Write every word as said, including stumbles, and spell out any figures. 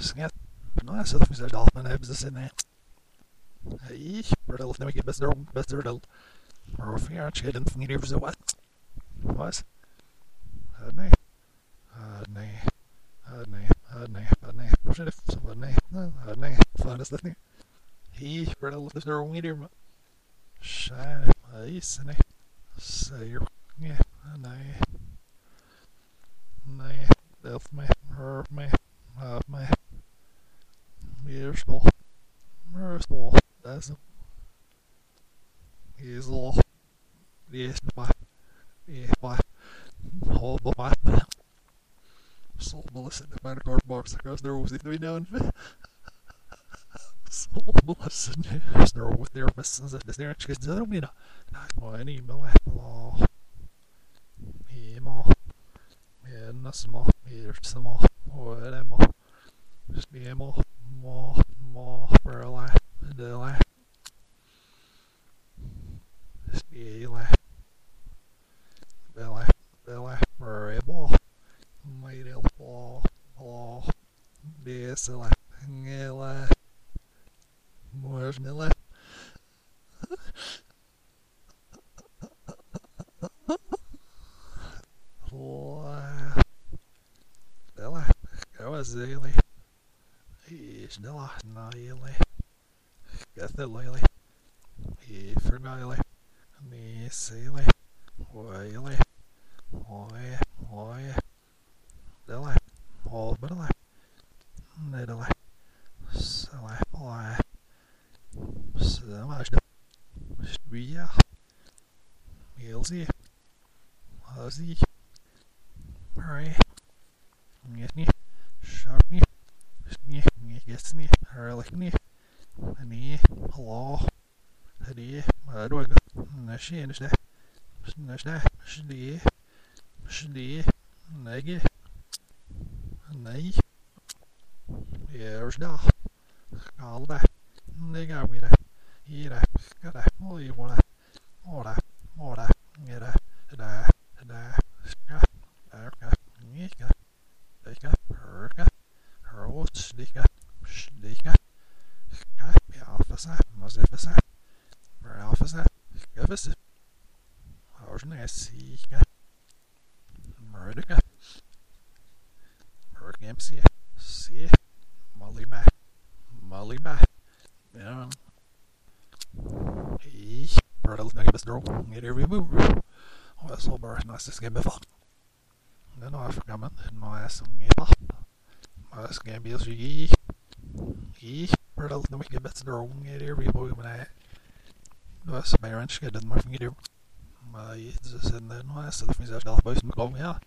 Snett. Nou, ze moeten daar allemaal hebben ze zijn. Hey, vertel nou ik best erom, best vertel. Maar of ja, je denkt niet over zo wat. Wat? Nee. Nee. Nee. Nee. Nee. Misschien van nee. Nee. Van dat niet. Hey, vertel dat erom niet meer. Sha, is nee. Zeer. Nee. Nee. Nee. Help me. Help me. Help me. Merciful. Merciful. That's a... He's all... Yes, my... Yes, my... Horrible, my... Soul blessed, my card box across the room with me down. Soul blessed, there's no with their missions at this near kids. I don't mean a... Not my any black law. Me more. And a small... Here's some more. Or an ammo. Just be ammo. More, more, for a laugh, and a laugh. Just be a laugh. A laugh, a laugh, for a ball. Might a ball, ball. Yes, a laugh, a laugh. More than a laugh. Laugh. A laugh. Go a zilly. Nilla, Nile, Gathalile, Efernile, Mesile, Oile, Oye, Oye, Dilla, All but a Nedilla, Salapoy, Samajda, Shbia, Milzy, Ozzy, Murray, Mitney, Sharpney. Sneak, yes, sneak, her like me. Any, hello, Hadi, my dog, Nashi, and Snap, Snap, Shdi, Shdi, Naggy, Nay, Years Dog, all that, Nigga with it, Eat up, got a holy water, Order, Order, Get up, Da, Da, Scott, Erka, Nika, Take up, Erka. Sticker, sticker, copy officer, must officer, where officer, officer, how's nice, seeker, murderer, murder, see, see, molly back, molly back, um, he, brother's negative stroke, get every move, oh, that's all, bro, nice to skip before. Then I forgot, no, I asked him, yeah. Mas gambias e e perdão não me quebras do wrong area boy mas nós bem antes que a gente mais ninguém mas isso é não é só fazer as coisas mas como é